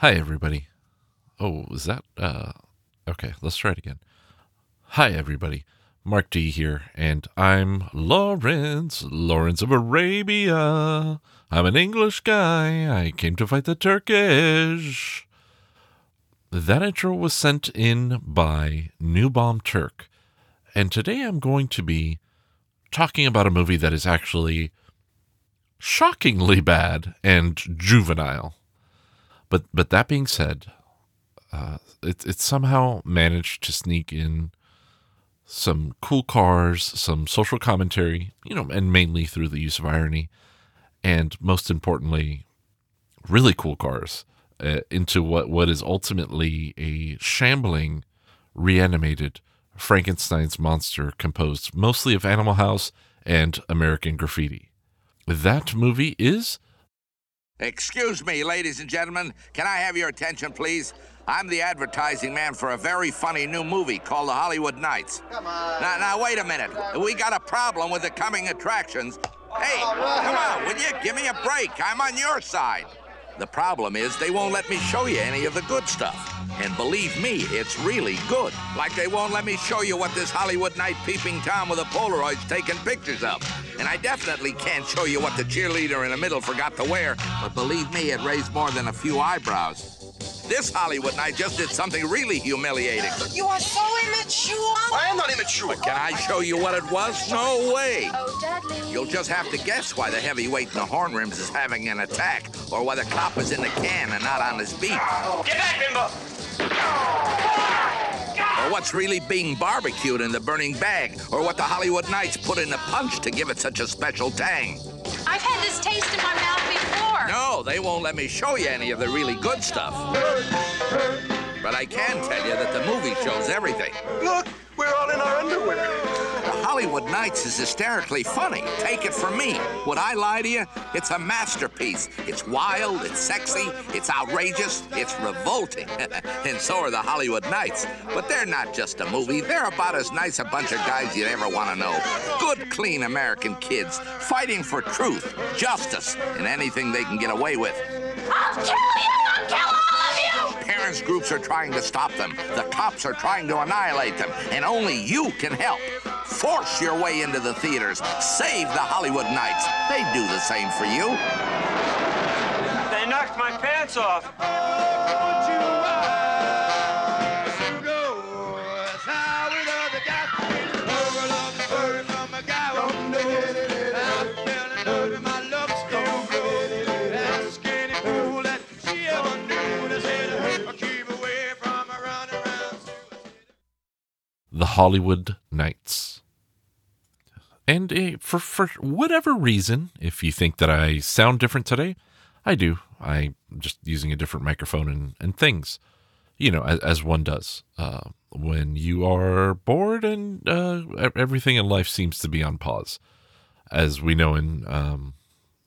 Hi, everybody. Oh, was that? Okay, let's try it again. Hi, everybody. Mark D here, and I'm Lawrence of Arabia. I'm an English guy. I came to fight the Turkish. That intro was sent in by New Bomb Turk, and today I'm going to be talking about a movie that is actually shockingly bad and juvenile. But that being said, it somehow managed to sneak in some cool cars, some social commentary, and mainly through the use of irony, and most importantly, really cool cars into what is ultimately a shambling, reanimated Frankenstein's monster composed mostly of Animal House and American Graffiti. That movie is... Excuse me, ladies and gentlemen. Can I have your attention, please? I'm the advertising man for a very funny new movie called The Hollywood Knights. Come on. Now, wait a minute. We got a problem with the coming attractions. Hey, come on, will you? Give me a break. I'm on your side. The problem is they won't let me show you any of the good stuff. And believe me, it's really good. Like they won't let me show you what this Hollywood Night peeping Tom with a Polaroid's taking pictures of. And I definitely can't show you what the cheerleader in the middle forgot to wear. But believe me, it raised more than a few eyebrows. This Hollywood Night just did something really humiliating. You are so immature. I am not immature. But can I show you what it was? No way. Oh, Dudley. You'll just have to guess why the heavyweight in the horn rims is having an attack, or why the cop is in the can and not on his beat. Get back, Bimbo! Or what's really being barbecued in the burning bag, or what the Hollywood Knights put in the punch to give it such a special tang. I've had this taste in my mouth before. No, they won't let me show you any of the really good stuff. But I can tell you that the movie shows everything. Look, we're all in our underwear. The Hollywood Knights is hysterically funny. Take it from me. Would I lie to you? It's a masterpiece. It's wild, it's sexy, it's outrageous, it's revolting. And so are the Hollywood Knights. But they're not just a movie. They're about as nice a bunch of guys you'd ever want to know. Good, clean American kids fighting for truth, justice, and anything they can get away with. I'll kill you! I'll kill all of you! Parents groups are trying to stop them. The cops are trying to annihilate them. And only you can help. Force your way into the theaters. Save the Hollywood Knights. They do the same for you. They knocked my pants off. The Hollywood Knights. And for whatever reason, if you think that I sound different today, I do. I'm just using a different microphone and things, as one does. When you are bored and everything in life seems to be on pause, as we know in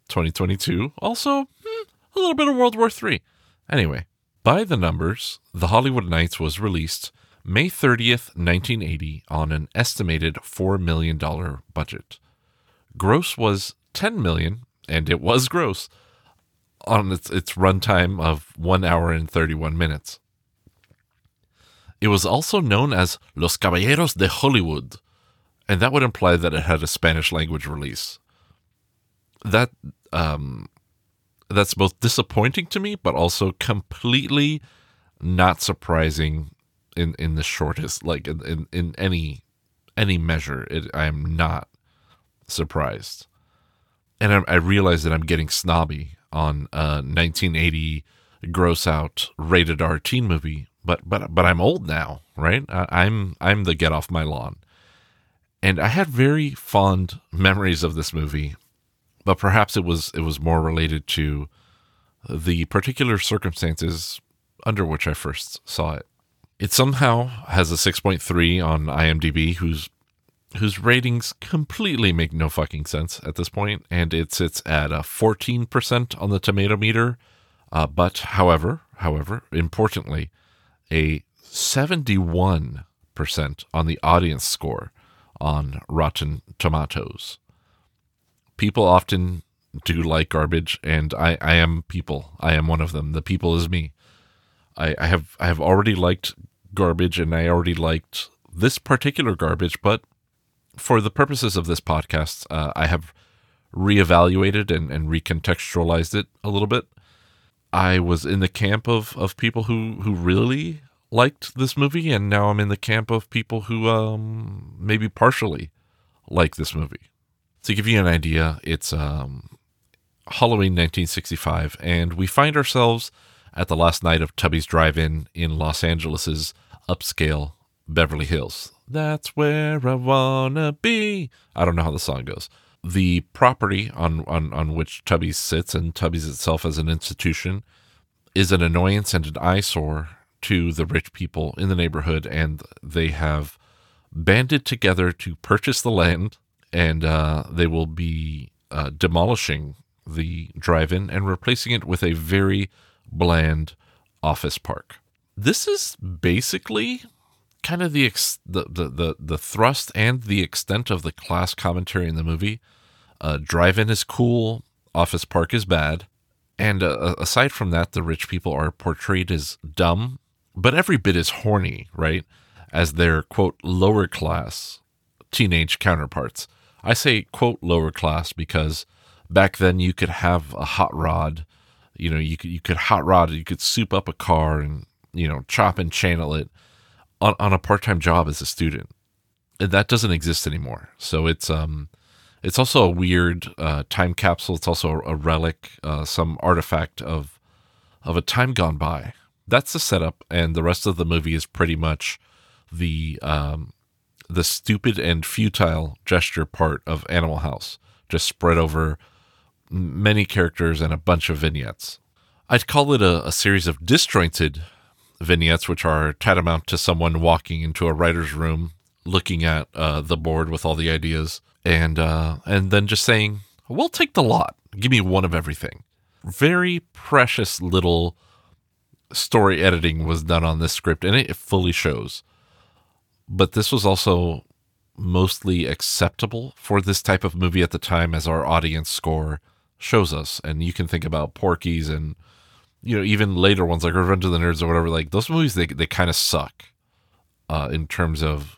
2022, also a little bit of World War III. Anyway, by the numbers, The Hollywood Knights was released May 30th, 1980, on an estimated $4 million budget. Gross was $10 million, and it was gross, on its runtime of 1 hour and 31 minutes. It was also known as Los Caballeros de Hollywood, and that would imply that it had a Spanish-language release. That's both disappointing to me, but also completely not surprising in the shortest, like in any measure. I'm not surprised. And I realize that I'm getting snobby on a 1980 gross out rated R teen movie, but I'm old now, right? I'm the get off my lawn. And I had very fond memories of this movie, but perhaps it was more related to the particular circumstances under which I first saw it. It somehow has a 6.3 on IMDb, whose ratings completely make no fucking sense at this point, and it sits at a 14% on the tomato meter, but however, importantly, a 71% on the audience score on Rotten Tomatoes. People often do like garbage, and I am people. I am one of them. The people is me. I have already liked garbage, and I already liked this particular garbage, but for the purposes of this podcast, I have reevaluated and recontextualized it a little bit. I was in the camp of people who really liked this movie, and now I'm in the camp of people who maybe partially like this movie. To give you an idea, it's Halloween 1965, and we find ourselves at the last night of Tubby's Drive-In in Los Angeles' upscale Beverly Hills. That's where I wanna be. I don't know how the song goes. The property on which Tubby's sits, and Tubby's itself as an institution, is an annoyance and an eyesore to the rich people in the neighborhood, and they have banded together to purchase the land, and they will be demolishing the drive-in and replacing it with a very bland office park. This is basically kind of the thrust and the extent of the class commentary in the movie. Drive-in is cool, office park is bad, and aside from that, the rich people are portrayed as dumb, but every bit as horny, right, as their, quote, lower class teenage counterparts. I say, quote, lower class because back then you could have a hot rod, you could hot rod it, you could soup up a car and, chop and channel it on a part-time job as a student. And that doesn't exist anymore. So it's also a weird time capsule. It's also a relic, some artifact of a time gone by. That's the setup, and the rest of the movie is pretty much the stupid and futile gesture part of Animal House, just spread over many characters and a bunch of vignettes. I'd call it a series of disjointed vignettes, which are tantamount to someone walking into a writer's room, looking at the board with all the ideas, and then just saying, "We'll take the lot. Give me one of everything." Very precious little story editing was done on this script, and it fully shows. But this was also mostly acceptable for this type of movie at the time, as our audience score shows us. And you can think about Porky's and, even later ones like Revenge of the Nerds or whatever. Like, those movies, they kind of suck in terms of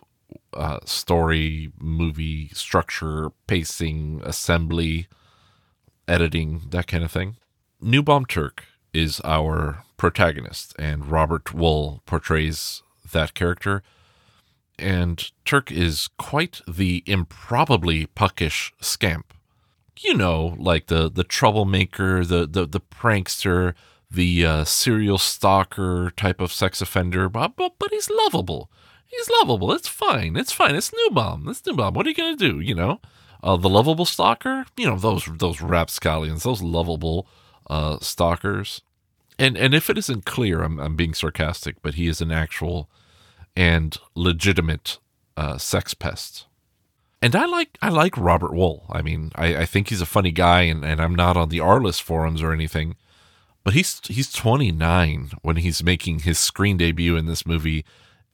story, movie structure, pacing, assembly, editing, that kind of thing. New Bomb Turk is our protagonist, and Robert Wool portrays that character. And Turk is quite the improbably puckish scamp. Like the troublemaker, the prankster, the serial stalker type of sex offender, but he's lovable. He's lovable. It's fine. It's fine. It's New Bomb. It's New Bomb. What are you going to do, The lovable stalker? Those rapscallions, those lovable stalkers. And if it isn't clear, I'm being sarcastic, but he is an actual and legitimate sex pest. And I like Robert Wool. I mean, I think he's a funny guy, and I'm not on the R-list forums or anything, but he's 29 when he's making his screen debut in this movie,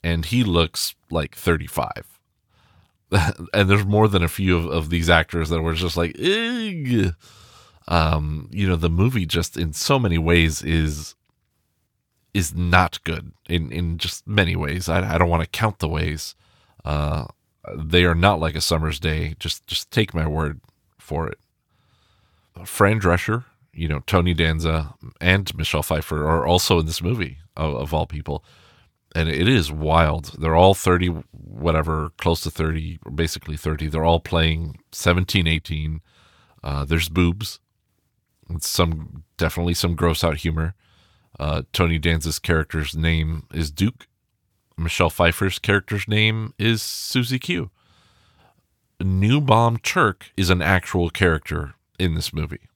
and he looks like 35. And there's more than a few of these actors that were just like, ugh. The movie just in so many ways is not good in just many ways. I don't want to count the ways. They are not like a summer's day. Just take my word for it. Fran Drescher, Tony Danza and Michelle Pfeiffer are also in this movie of all people. And it is wild. They're all 30, whatever, close to 30, or basically 30. They're all playing 17, 18. There's boobs. Definitely some gross out humor. Tony Danza's character's name is Duke. Michelle Pfeiffer's character's name is Susie Q. New Bomb Turk is an actual character in this movie.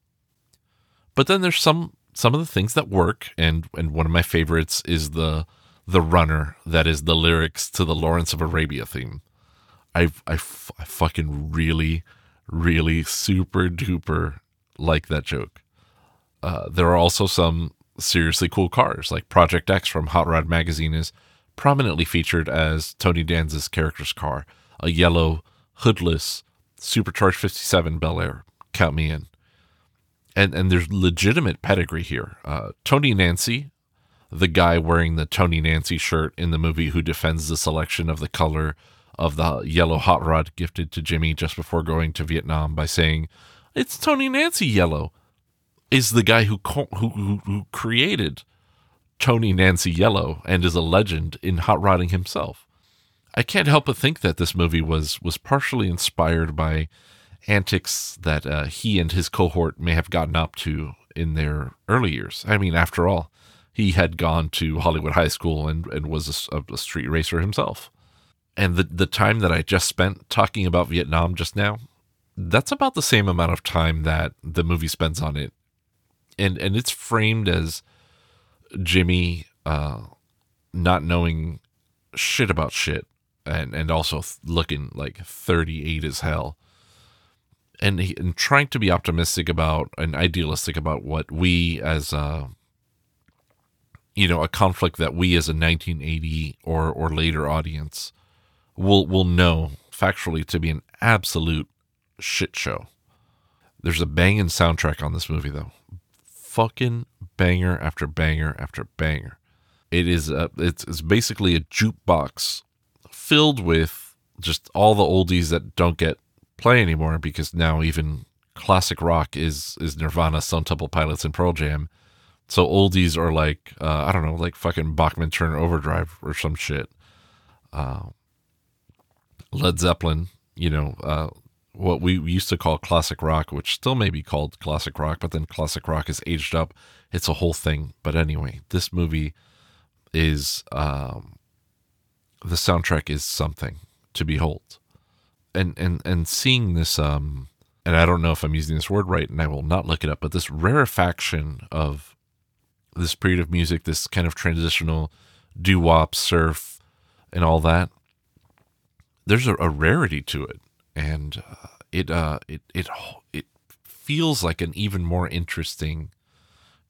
But then there's some of the things that work, and one of my favorites is the runner that is the lyrics to the Lawrence of Arabia theme. I fucking really super duper like that joke. There are also some seriously cool cars, like Project X from Hot Rod Magazine is prominently featured as Tony Danza's character's car, a yellow, hoodless, supercharged 57 Bel Air. Count me in. And there's legitimate pedigree here. Tony Nancy, the guy wearing the Tony Nancy shirt in the movie who defends the selection of the color of the yellow hot rod gifted to Jimmy just before going to Vietnam by saying, "It's Tony Nancy yellow," is the guy who created Tony Nancy yellow and is a legend in hot rodding himself. I can't help but think that this movie was partially inspired by antics that he and his cohort may have gotten up to in their early years. I mean, after all, he had gone to Hollywood High School and was a street racer himself. And the time that I just spent talking about Vietnam just now, that's about the same amount of time that the movie spends on it. And it's framed as Jimmy not knowing shit about shit and also looking like 38 as hell. And trying to be optimistic about and idealistic about what we as a conflict that we as a 1980 or later audience will know factually to be an absolute shit show. There's a banging soundtrack on this movie though, fucking banger after banger after banger. It is it's basically a jukebox filled with just all the oldies that don't get play anymore because now even classic rock is Nirvana, Stone Temple Pilots, and Pearl Jam. So oldies are like, I don't know, like fucking Bachman Turner Overdrive or some shit. Led Zeppelin, what we used to call classic rock, which still may be called classic rock, but then classic rock is aged up. It's a whole thing. But anyway, this movie is, the soundtrack is something to behold. And seeing this, and I don't know if I'm using this word right, and I will not look it up, but this rarefaction of this period of music, this kind of transitional doo-wop, surf, and all that, there's a rarity to it, and it feels like an even more interesting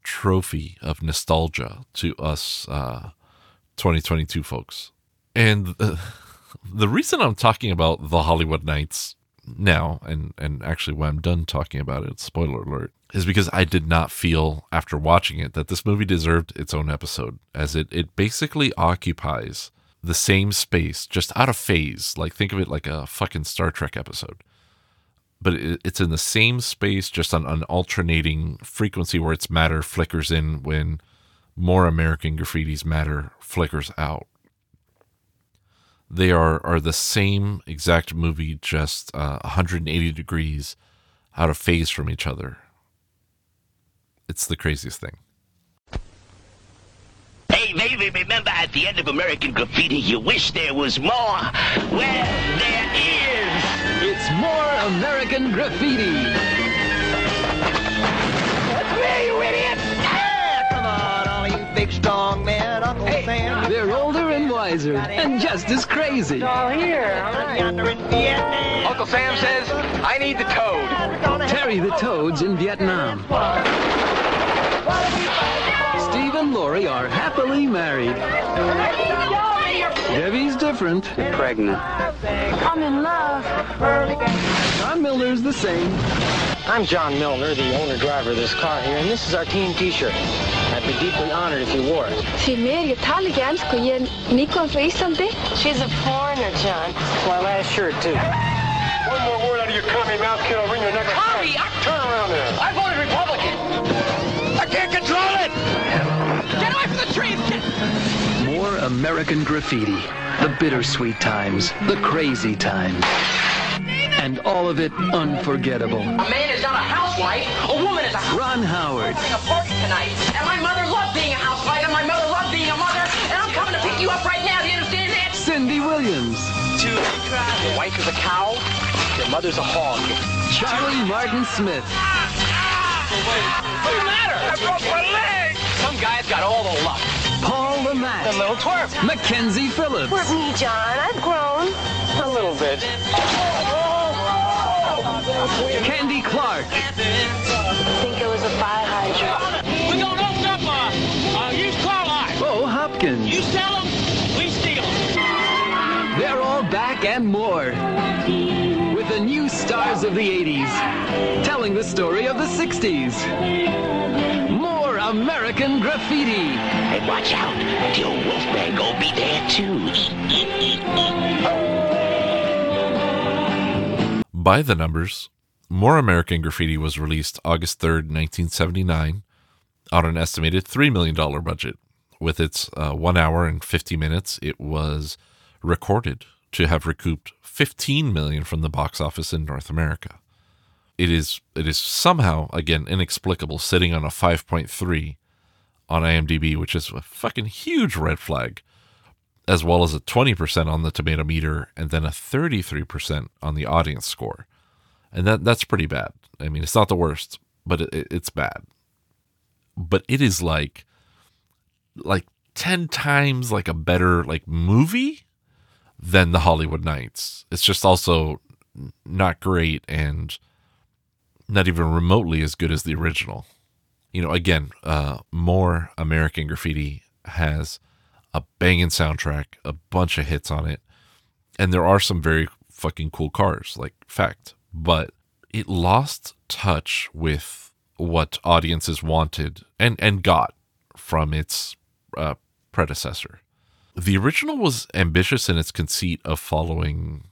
trophy of nostalgia to us 2022 folks. And the reason I'm talking about The Hollywood Knights now, and actually when I'm done talking about it, spoiler alert, is because I did not feel after watching it that this movie deserved its own episode, as it basically occupies the same space, just out of phase. Like, think of it like a fucking Star Trek episode. But it's in the same space, just on an alternating frequency where its matter flickers in when more American graffiti's matter flickers out. They are the same exact movie, just 180 degrees out of phase from each other. It's the craziest thing. Hey, baby, remember at the end of American Graffiti, you wish there was more? Well, there is! It's more American Graffiti! That's me, you idiot! Ah, come on, all you big, strong men, Uncle Sam. They're older and wiser, and just as crazy. It's all here. All right. Uncle Sam says, I need the toad. Terry the Toad's in Vietnam. Steve and Lori are happily married. Debbie's different. You're pregnant. I'm in love. John Milner's the same. I'm John Milner, the owner-driver of this car here, and this is our team T-shirt. I'd be deeply honored if you wore it. She's a foreigner, John. It's my last shirt, too. One more word out of your commie mouth, kid, I'll ring your neck. Commie! Turn around there. I voted Republican. I can't control it! Get away from the trees, kid! More American Graffiti. The bittersweet times. The crazy times. And all of it unforgettable. A man is not a housewife. A woman is a housewife. Ron Howard. I'm having a party tonight. And my mother loved being a housewife. And my mother loved being a mother. And I'm coming to pick you up right now. Do you understand that? Cindy Williams. Your wife is a cow. Your mother's a hog. Charlie Martin Smith. What's the matter? I broke my leg. Some guy's got all the luck. Paul Le Mat. The little twerp. Mackenzie Phillips. Twerp me, John. I've grown. A little bit. Candy Clark. I think it was a fire hydrant. We're going to open up a used car lot. Bo Hopkins. You sell them, we steal them. They're all back and more. With the new stars of the 80s. Telling the story of the 60s. More American Graffiti. And watch out, the old Wolfman gonna be there too. By the numbers, more American Graffiti was released August 3rd, 1979, on an estimated $3 million budget. With its 1 hour and 50 minutes, it was recorded to have recouped $15 million from the box office in North America. It is somehow, again, inexplicable, sitting on a 5.3 on IMDb, which is a fucking huge red flag, as well as a 20% on the tomato meter and then a 33% on the audience score. And that's pretty bad. I mean, it's not the worst, but it's bad. But it is like 10 times like a better movie than The Hollywood Knights. It's just also not great and not even remotely as good as the original. You know, again, more American Graffiti has a banging soundtrack, a bunch of hits on it, and there are some very fucking cool cars, fact. But it lost touch with what audiences wanted and got from its predecessor. The original was ambitious in its conceit of following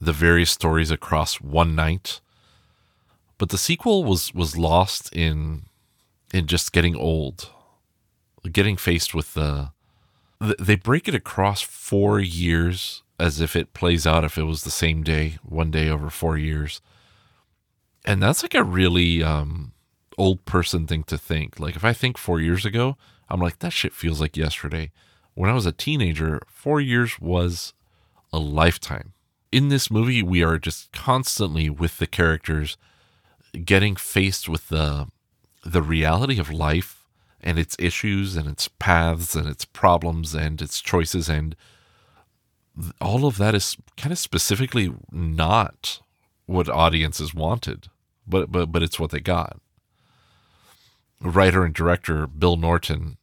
the various stories across one night, but the sequel was lost in just getting old, getting faced with they break it across 4 years as if it plays out if it was the same day, one day over 4 years. And that's a really old person thing to think. If I think 4 years ago, I'm like, that shit feels like yesterday. When I was a teenager, 4 years was a lifetime. In this movie, we are just constantly with the characters getting faced with the reality of life and its issues and its paths and its problems and its choices, and all of that is kind of specifically not what audiences wanted, but it's what they got. Writer and director Bill Norton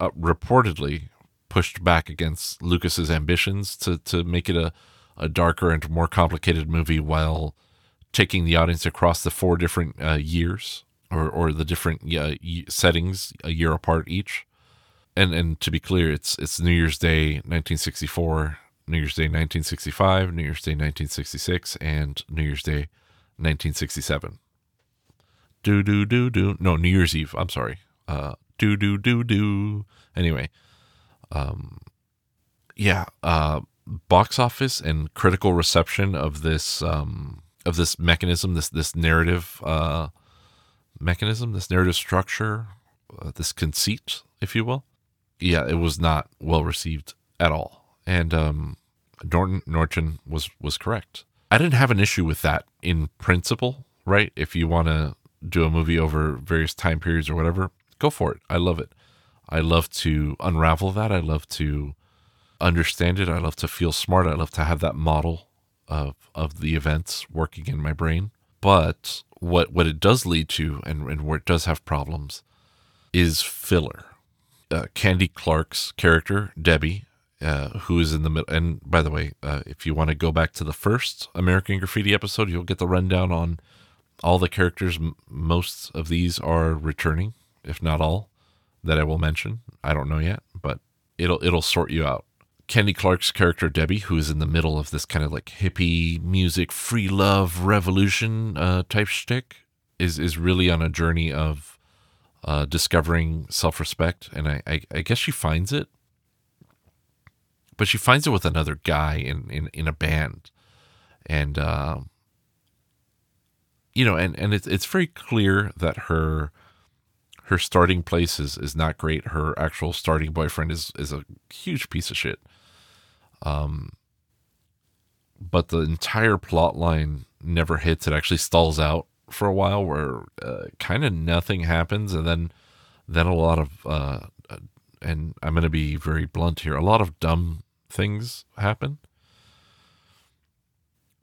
reportedly pushed back against Lucas's ambitions to make it a darker and more complicated movie, while taking the audience across the four different years or the different settings a year apart each. And to be clear, it's New Year's Day 1964, New Year's Day 1965, New Year's Day 1966, and New Year's Day 1967. No, New Year's Eve. I'm sorry. Anyway, box office and critical reception of this mechanism, this narrative mechanism, this narrative structure, this conceit, if you will. Yeah, it was not well received at all. And Norton was correct. I didn't have an issue with that in principle, right? If you want to do a movie over various time periods or whatever, go for it. I love it. I love to unravel that. I love to understand it. I love to feel smart. I love to have that model of the events working in my brain. But what it does lead to and where it does have problems is filler. Candy Clark's character, Debbie, who is in the middle. And by the way, if you want to go back to the first American Graffiti episode, you'll get the rundown on all the characters. Most of these are returning, if not all, that I will mention. I don't know yet, but it'll sort you out. Candy Clark's character, Debbie, who is in the middle of this kind of hippie music, free love, revolution type shtick, is really on a journey of discovering self-respect, and I guess she finds it, but she finds it with another guy in a band, and and it's very clear that her starting place is not great. Her actual starting boyfriend is a huge piece of shit, but the entire plot line never hits. It actually stalls out for a while, where kind of nothing happens, and then a lot of and I'm going to be very blunt here, a lot of dumb things happen.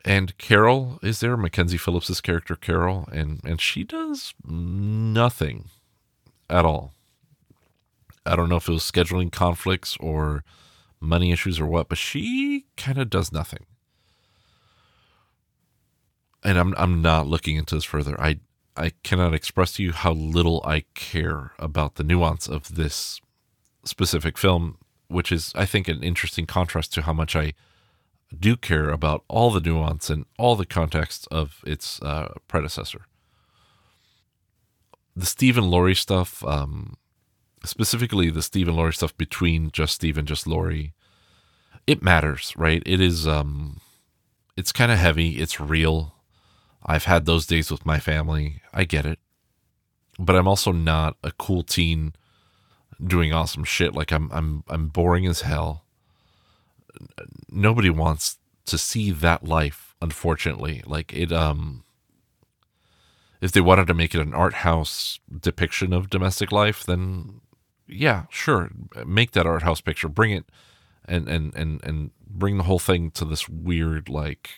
And Carol is there, Mackenzie Phillips's character Carol, and she does nothing at all. I don't know if it was scheduling conflicts or money issues or what, but she kind of does nothing. And I'm not looking into this further. I I cannot express to you how little I care about the nuance of this specific film, which is, I think, an interesting contrast to how much I do care about all the nuance and all the context of its predecessor. The Steve and Laurie stuff, specifically the Steve and Laurie stuff between just Steve and just Laurie, it matters, right? It is, it's kind of heavy. It's real. I've had those days with my family. I get it. But I'm also not a cool teen doing awesome shit. Like I'm boring as hell. Nobody wants to see that life, unfortunately. Like it, if they wanted to make it an art house depiction of domestic life, then yeah, sure. Make that art house picture, bring it and bring the whole thing to this weird, like,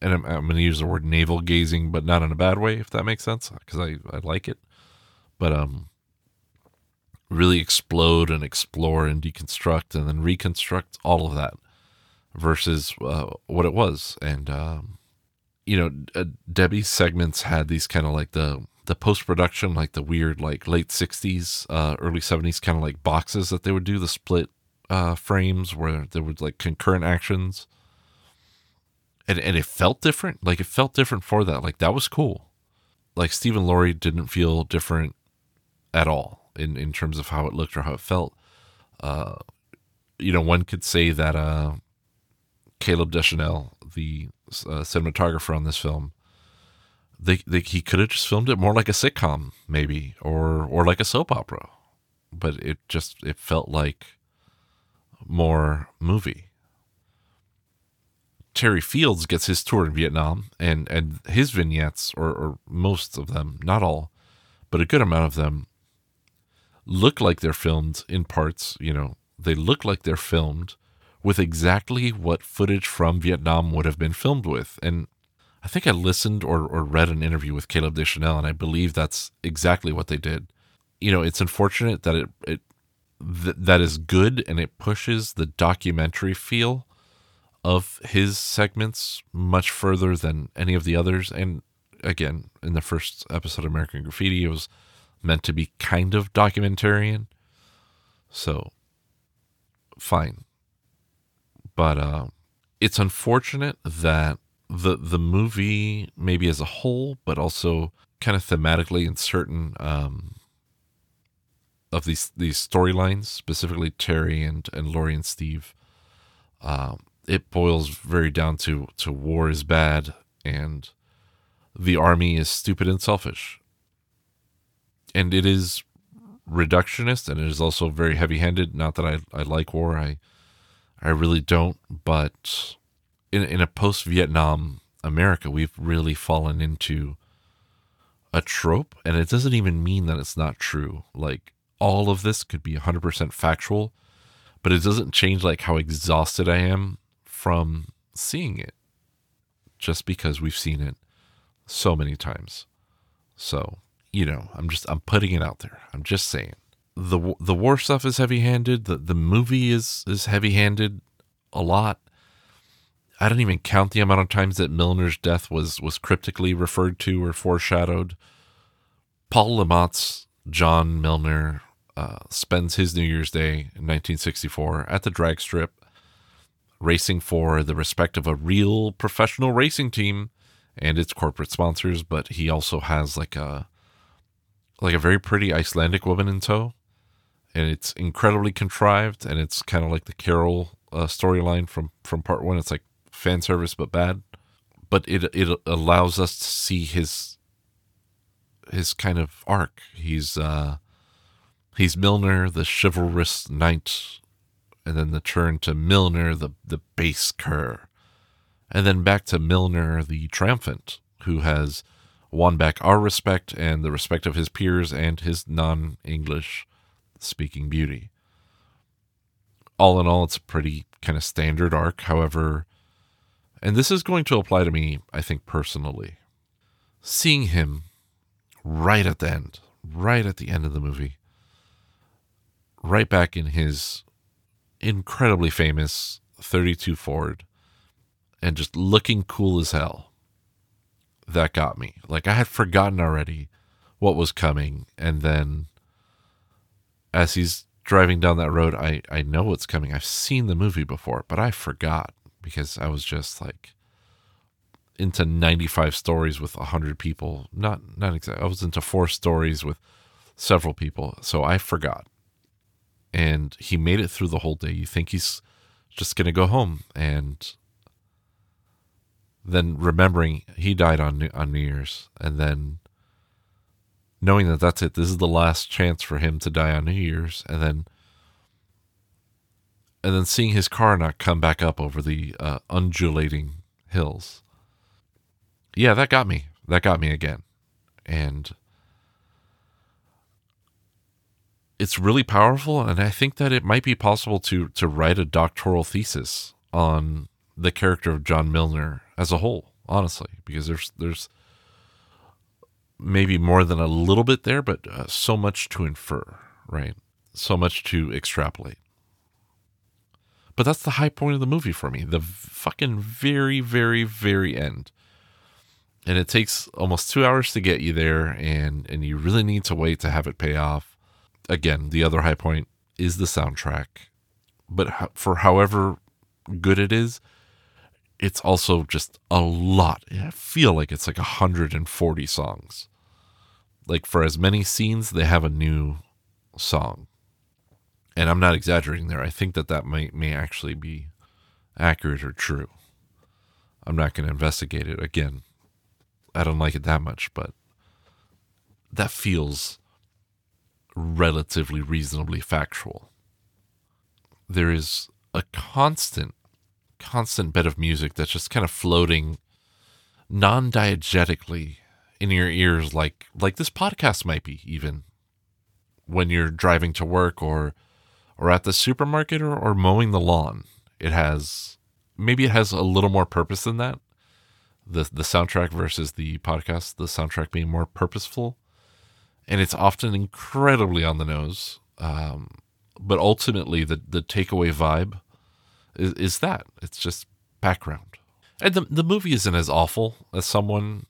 and I'm going to use the word navel gazing, but not in a bad way, if that makes sense, because I like it, but, really explode and explore and deconstruct and then reconstruct all of that versus what it was. And, you know, Debbie's segments had these kind of like the post-production, like the weird, like late 60s, early 70s kind of like boxes that they would do, the split frames where there was like concurrent actions. And it felt different. Like it felt different for that. Like that was cool. Like Steve and Laurie didn't feel different at all in terms of how it looked or how it felt. You know, one could say that Caleb Deschanel, the cinematographer on this film, he could have just filmed it more like a sitcom, maybe, or like a soap opera, but it felt like more movie. Terry Fields gets his tour in Vietnam, and his vignettes, or most of them, not all, but a good amount of them, look like they're filmed in parts. You know, they look like they're filmed with exactly what footage from Vietnam would have been filmed with. And I think I listened or read an interview with Caleb Deschanel, and I believe that's exactly what they did. You know, it's unfortunate that that is good, and it pushes the documentary feel of his segments much further than any of the others. And again, in the first episode of American Graffiti, it was meant to be kind of documentarian. So, fine. But it's unfortunate that the movie, maybe as a whole, but also kind of thematically in certain of these storylines, specifically Terry and Laurie and Steve, it boils very down to war is bad and the army is stupid and selfish. And it is reductionist, and it is also very heavy-handed. Not that I like war. I really don't. But in a post-Vietnam America, we've really fallen into a trope, and it doesn't even mean that it's not true. Like, all of this could be 100% factual, but it doesn't change, like, how exhausted I am from seeing it, just because we've seen it so many times. So, you know, I'm putting it out there. I'm just saying the war stuff is heavy-handed. The movie is heavy-handed a lot. I don't even count the amount of times that Milner's death was cryptically referred to or foreshadowed. Paul Le Mat's John Milner spends his New Year's Day in 1964 at the drag strip, racing for the respect of a real professional racing team and its corporate sponsors. But he also has like a very pretty Icelandic woman in tow, and it's incredibly contrived, and it's kind of like the Carol storyline from part one. It's like fan service, but bad, but it allows us to see his kind of arc. He's Milner, the chivalrous knight, and then the turn to Milner, the base cur, and then back to Milner, the triumphant, who has won back our respect and the respect of his peers and his non-English speaking beauty. All in all, it's a pretty kind of standard arc. However, and this is going to apply to me, I think, personally, seeing him right at the end of the movie, right back in his incredibly famous 32 Ford and just looking cool as hell. that got me. Like, I had forgotten already what was coming, and then as he's driving down that road, I know what's coming. I've seen the movie before, but I forgot because I was just like into 95 stories with 100 people. Not exactly. I was into 4 stories with several people, so I forgot. And he made it through the whole day. You think he's just going to go home, and then remembering he died on New Year's, and then knowing that that's it. This is the last chance for him to die on New Year's, and then seeing his car not come back up over the undulating hills. Yeah, that got me. That got me again. And it's really powerful, and I think that it might be possible to write a doctoral thesis on the character of John Milner as a whole, honestly, because there's maybe more than a little bit there, but so much to infer, right? So much to extrapolate. But that's the high point of the movie for me, the fucking very, very, very end. And it takes almost 2 hours to get you there, and you really need to wait to have it pay off. Again, the other high point is the soundtrack, but for however good it is, it's also just a lot. I feel like it's like 140 songs. Like, for as many scenes, they have a new song, and I'm not exaggerating there. I think that may actually be accurate or true. I'm not going to investigate it again. I don't like it that much, but that feels relatively reasonably factual. There is a constant bed of music that's just kind of floating non-diegetically in your ears, like this podcast might be, even when you're driving to work or at the supermarket or mowing the lawn. It has a little more purpose than that. The soundtrack versus the podcast, the soundtrack being more purposeful. And it's often incredibly on the nose. But ultimately, the takeaway vibe is that. It's just background. And the movie isn't as awful as someone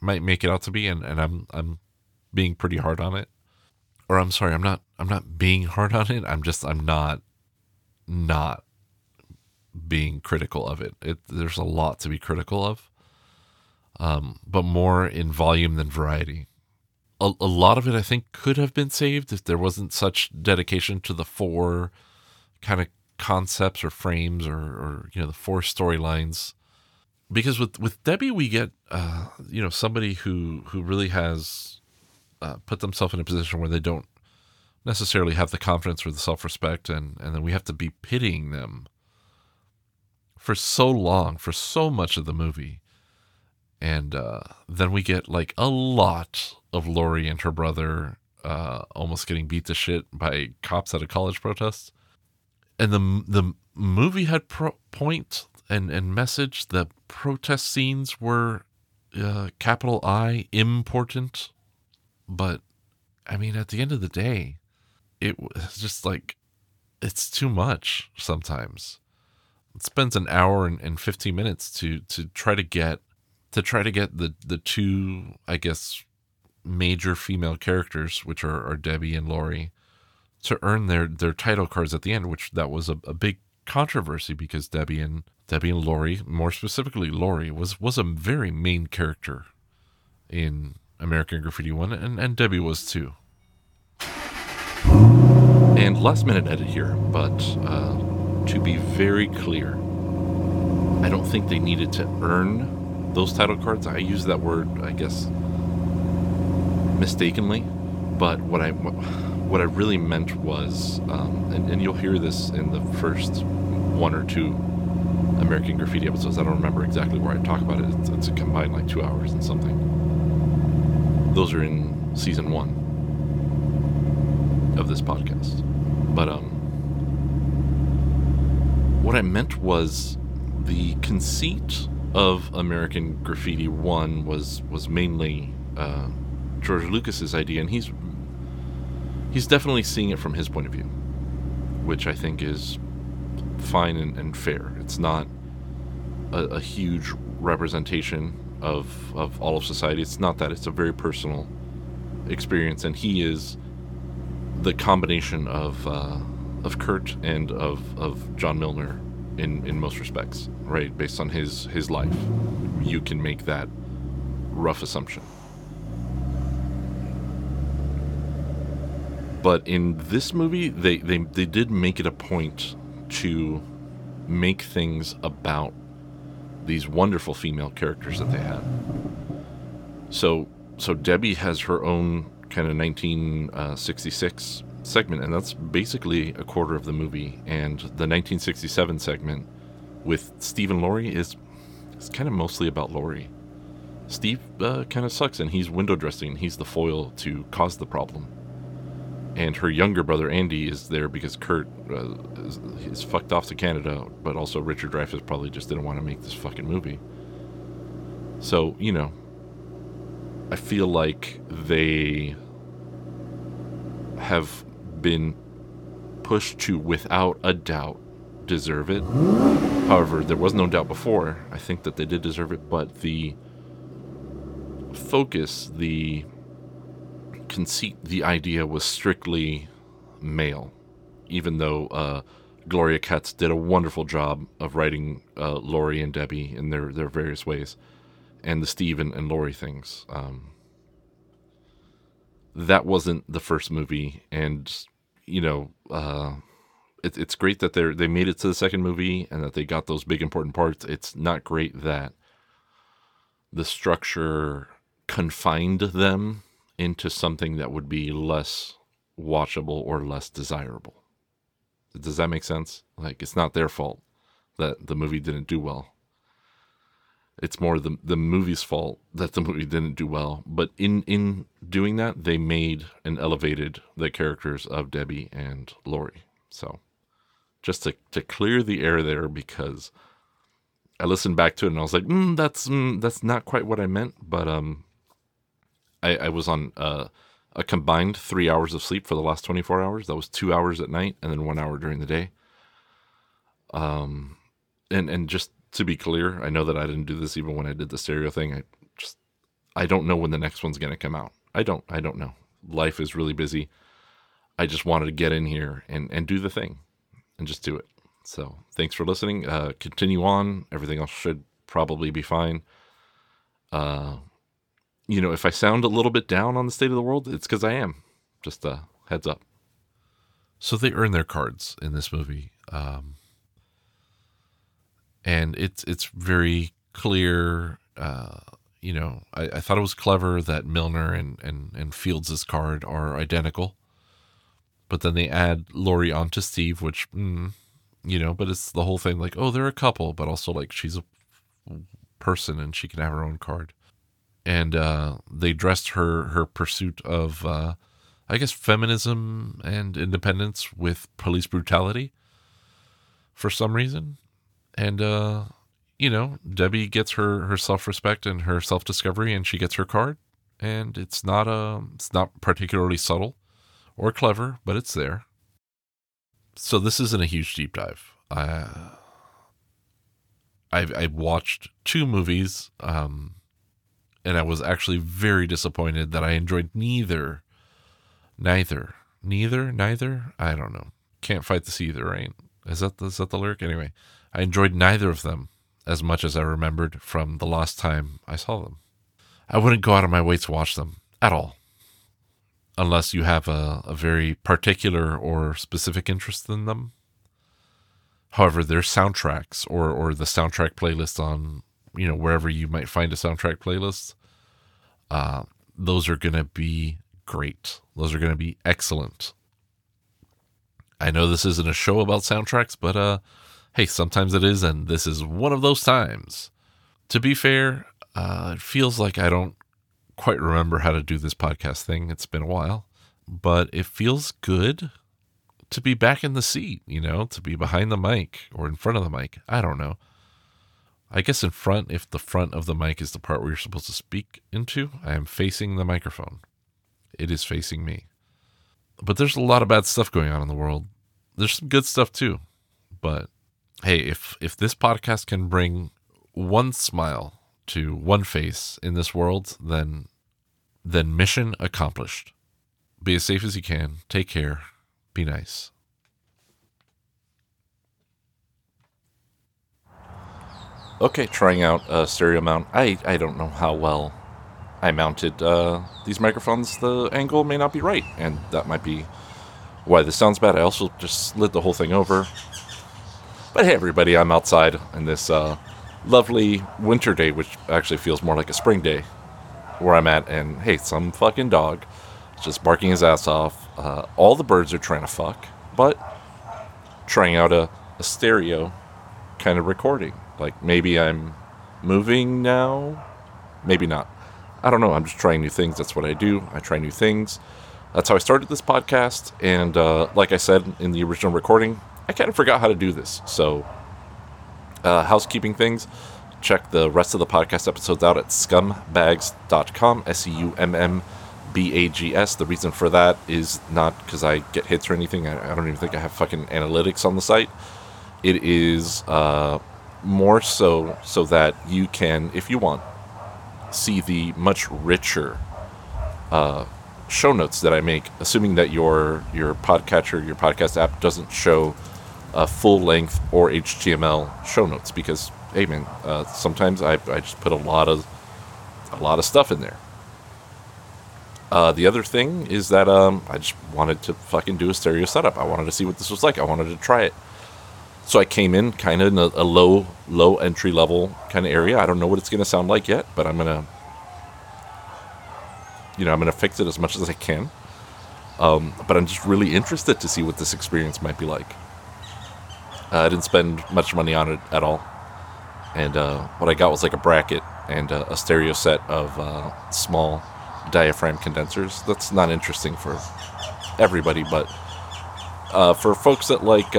might make it out to be, and I'm being pretty hard on it. Or I'm sorry, I'm not being hard on it. I'm not being critical of it. There's a lot to be critical of. But more in volume than variety. A lot of it, I think, could have been saved if there wasn't such dedication to the 4 kind of concepts or frames or the 4 storylines. Because with Debbie, we get somebody who really has put themselves in a position where they don't necessarily have the confidence or the self-respect, and then we have to be pitying them for so long, for so much of the movie. And then we get like a lot of Lori and her brother almost getting beat to shit by cops at a college protest. And the movie had point and message. The protest scenes were capital I important. But I mean, at the end of the day, it was just like, it's too much sometimes. It spends an hour and 15 minutes to try to get the 2, I guess, major female characters, which are Debbie and Lori, to earn their title cards at the end, which that was a big controversy because Debbie and Lori, more specifically Lori, was a very main character in American Graffiti 1, and Debbie was too. And last minute edit here, but to be very clear, I don't think they needed to earn those title cards. I use that word, I guess, mistakenly, but what I really meant was, and you'll hear this in the first 1 or 2 American Graffiti episodes. I don't remember exactly where I talk about it. It's a combined like 2 hours and something. Those are in season 1 of this podcast. But what I meant was the conceit of American Graffiti 1 was mainly George Lucas's idea, and he's definitely seeing it from his point of view, which I think is fine and fair. It's not a huge representation of all of society. It's not that. It's a very personal experience, and he is the combination of Kurt and of John Milner in most respects, right? Based on his life, you can make that rough assumption. But in this movie, they did make it a point to make things about these wonderful female characters that they had. So Debbie has her own kind of 1966 segment, and that's basically a quarter of the movie. And the 1967 segment with Steve and Laurie is kind of mostly about Laurie. Steve kind of sucks, and he's window dressing. He's the foil to cause the problem. And her younger brother, Andy, is there because Kurt is fucked off to Canada, but also Richard Dreyfuss probably just didn't want to make this fucking movie. So, you know, I feel like they have been pushed to, without a doubt, deserve it. However, there was no doubt before. I think that they did deserve it, but the focus, the conceit, the idea was strictly male, even though Gloria Katz did a wonderful job of writing Laurie and Debbie in their various ways, and the Steve and Laurie things. That wasn't the first movie, and you know, it's great that they made it to the second movie and that they got those big important parts. It's not great that the structure confined them into something that would be less watchable or less desirable. Does that make sense? Like, it's not their fault that the movie didn't do well. It's more the movie's fault that the movie didn't do well. But in doing that, they made and elevated the characters of Debbie and Laurie. So just to clear the air there, because I listened back to it and I was like, that's not quite what I meant. But I was on a combined 3 hours of sleep for the last 24 hours. That was 2 hours at night and then 1 hour during the day. And just to be clear, I know that I didn't do this even when I did the stereo thing. I don't know when the next one's going to come out. I don't know. Life is really busy. I just wanted to get in here and do the thing and just do it. So thanks for listening. Continue on. Everything else should probably be fine. You know, if I sound a little bit down on the state of the world, it's because I am. Just a heads up. So they earn their cards in this movie. And it's very clear. You know, I thought it was clever that Milner and Fields' card are identical. But then they add Laurie onto Steve, which, you know, but it's the whole thing like, oh, they're a couple, but also like she's a person and she can have her own card. And they dressed her pursuit of, I guess, feminism and independence with police brutality for some reason. And, you know, Debbie gets her self-respect and her self-discovery, and she gets her card. And it's not particularly subtle or clever, but it's there. So this isn't a huge deep dive. I watched two movies, and I was actually very disappointed that I enjoyed neither. I don't know. Can't fight this either, right? Is that the lyric? Anyway, I enjoyed neither of them as much as I remembered from the last time I saw them. I wouldn't go out of my way to watch them at all, unless you have a very particular or specific interest in them. However, their soundtracks or the soundtrack playlist on, you know, wherever you might find a soundtrack playlist, those are going to be great. Those are going to be excellent. I know this isn't a show about soundtracks, but hey, sometimes it is, and this is one of those times. To be fair, it feels like I don't quite remember how to do this podcast thing. It's been a while, but it feels good to be back in the seat, you know, to be behind the mic or in front of the mic. I don't know. I guess in front, if the front of the mic is the part where you're supposed to speak into, I am facing the microphone. It is facing me. But there's a lot of bad stuff going on in the world. There's some good stuff too. But hey, if this podcast can bring one smile to one face in this world, then mission accomplished. Be as safe as you can. Take care. Be nice. Okay, trying out stereo mount. I don't know how well I mounted these microphones. The angle may not be right, and that might be why this sounds bad. I also just slid the whole thing over. But hey, everybody, I'm outside on this lovely winter day, which actually feels more like a spring day where I'm at. And hey, some fucking dog is just barking his ass off. All the birds are trying to fuck, but trying out a stereo kind of recording. Like, maybe I'm moving now, maybe not. I don't know. I'm just trying new things. That's what I do. I try new things. That's how I started this podcast. And like I said in the original recording, I kind of forgot how to do this. So housekeeping things. Check the rest of the podcast episodes out at scumbags.com, SEUMMBAGS. The reason for that is not because I get hits or anything. I don't even think I have fucking analytics on the site. It is... more so that you can, if you want, see the much richer show notes that I make, assuming that your podcatcher, your podcast app doesn't show full length or HTML show notes, because hey man, sometimes I just put a lot of stuff in there. The other thing is that I just wanted to fucking do a stereo setup. I wanted to see what this was like. I wanted to try it. So I came in kind of in a low entry level kind of area. I don't know what it's going to sound like yet, but I'm going to fix it as much as I can. But I'm just really interested to see what this experience might be like. I didn't spend much money on it at all. And what I got was like a bracket and a stereo set of small diaphragm condensers. That's not interesting for everybody, but for folks that like...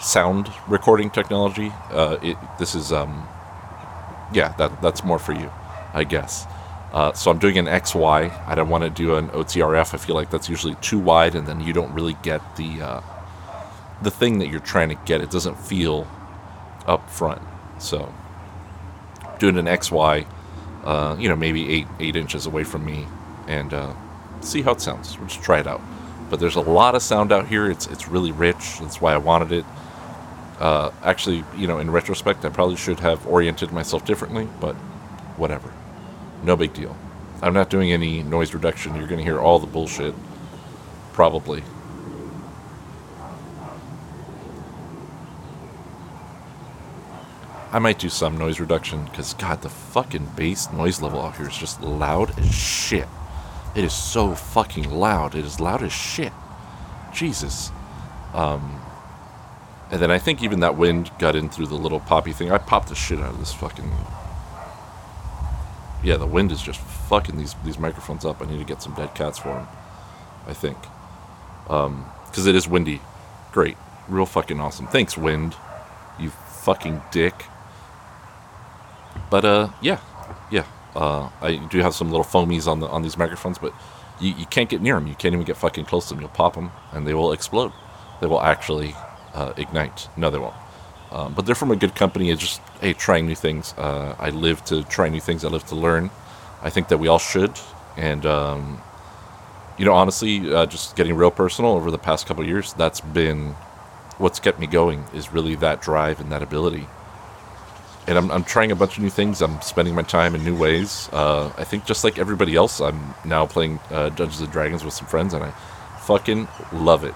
sound recording technology, that's more for you, I guess. So I'm doing an XY. I don't want to do an OTRF. I feel like that's usually too wide, and then you don't really get the thing that you're trying to get. It doesn't feel up front. So doing an XY, maybe eight inches away from me, and see how it sounds. We'll just try it out. But there's a lot of sound out here. It's really rich. That's why I wanted it. Actually, in retrospect, I probably should have oriented myself differently, but whatever. No big deal. I'm not doing any noise reduction. You're going to hear all the bullshit, probably. I might do some noise reduction, because, God, the fucking bass noise level out here is just loud as shit. It is so fucking loud. It is loud as shit. Jesus. And then I think even that wind got in through the little poppy thing. I popped the shit out of this fucking... Yeah, the wind is just fucking these microphones up. I need to get some dead cats for them, I think. Because it is windy. Great. Real fucking awesome. Thanks, wind. You fucking dick. But, Yeah. I do have some little foamies on these microphones, but you can't get near them. You can't even get fucking close to them. You'll pop them, and they will explode. They will actually ignite. No, they won't. But they're from a good company. It's just, hey, trying new things. I live to try new things. I live to learn. I think that we all should. And, honestly, just getting real personal over the past couple of years, that's been what's kept me going, is really that drive and that ability. And I'm trying a bunch of new things. I'm spending my time in new ways. I think just like everybody else, I'm now playing Dungeons & Dragons with some friends, and I fucking love it.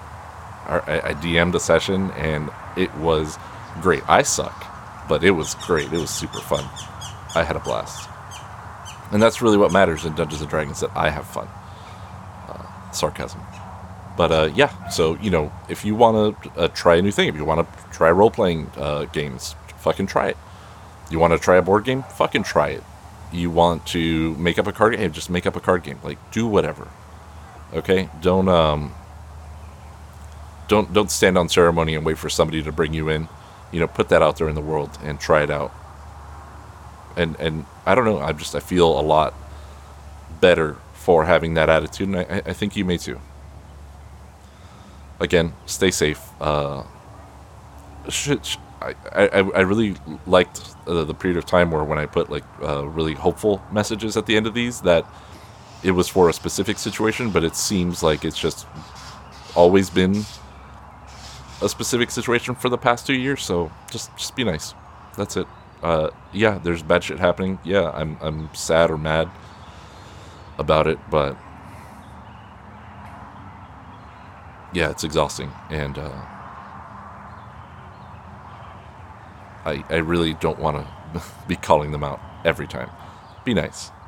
I DM'd a session, and it was great. I suck, but it was great. It was super fun. I had a blast. And that's really what matters in Dungeons & Dragons, that I have fun. Sarcasm. But, so, if you want to try a new thing, if you want to try role-playing games, fucking try it. You want to try a board game? Fucking try it. You want to make up a card game? Just make up a card game. Like, do whatever. Okay? Don't stand on ceremony and wait for somebody to bring you in. Put that out there in the world and try it out. And I don't know. I feel a lot better for having that attitude, and I think you may too. Again, stay safe. I really liked the period of time where when I put like really hopeful messages at the end of these, that it was for a specific situation, but it seems like it's just always been a specific situation for the past 2 years. So just be nice. That's it. Yeah, there's bad shit happening. Yeah, I'm sad or mad about it, but yeah, it's exhausting, and I really don't want to be calling them out every time. Be nice.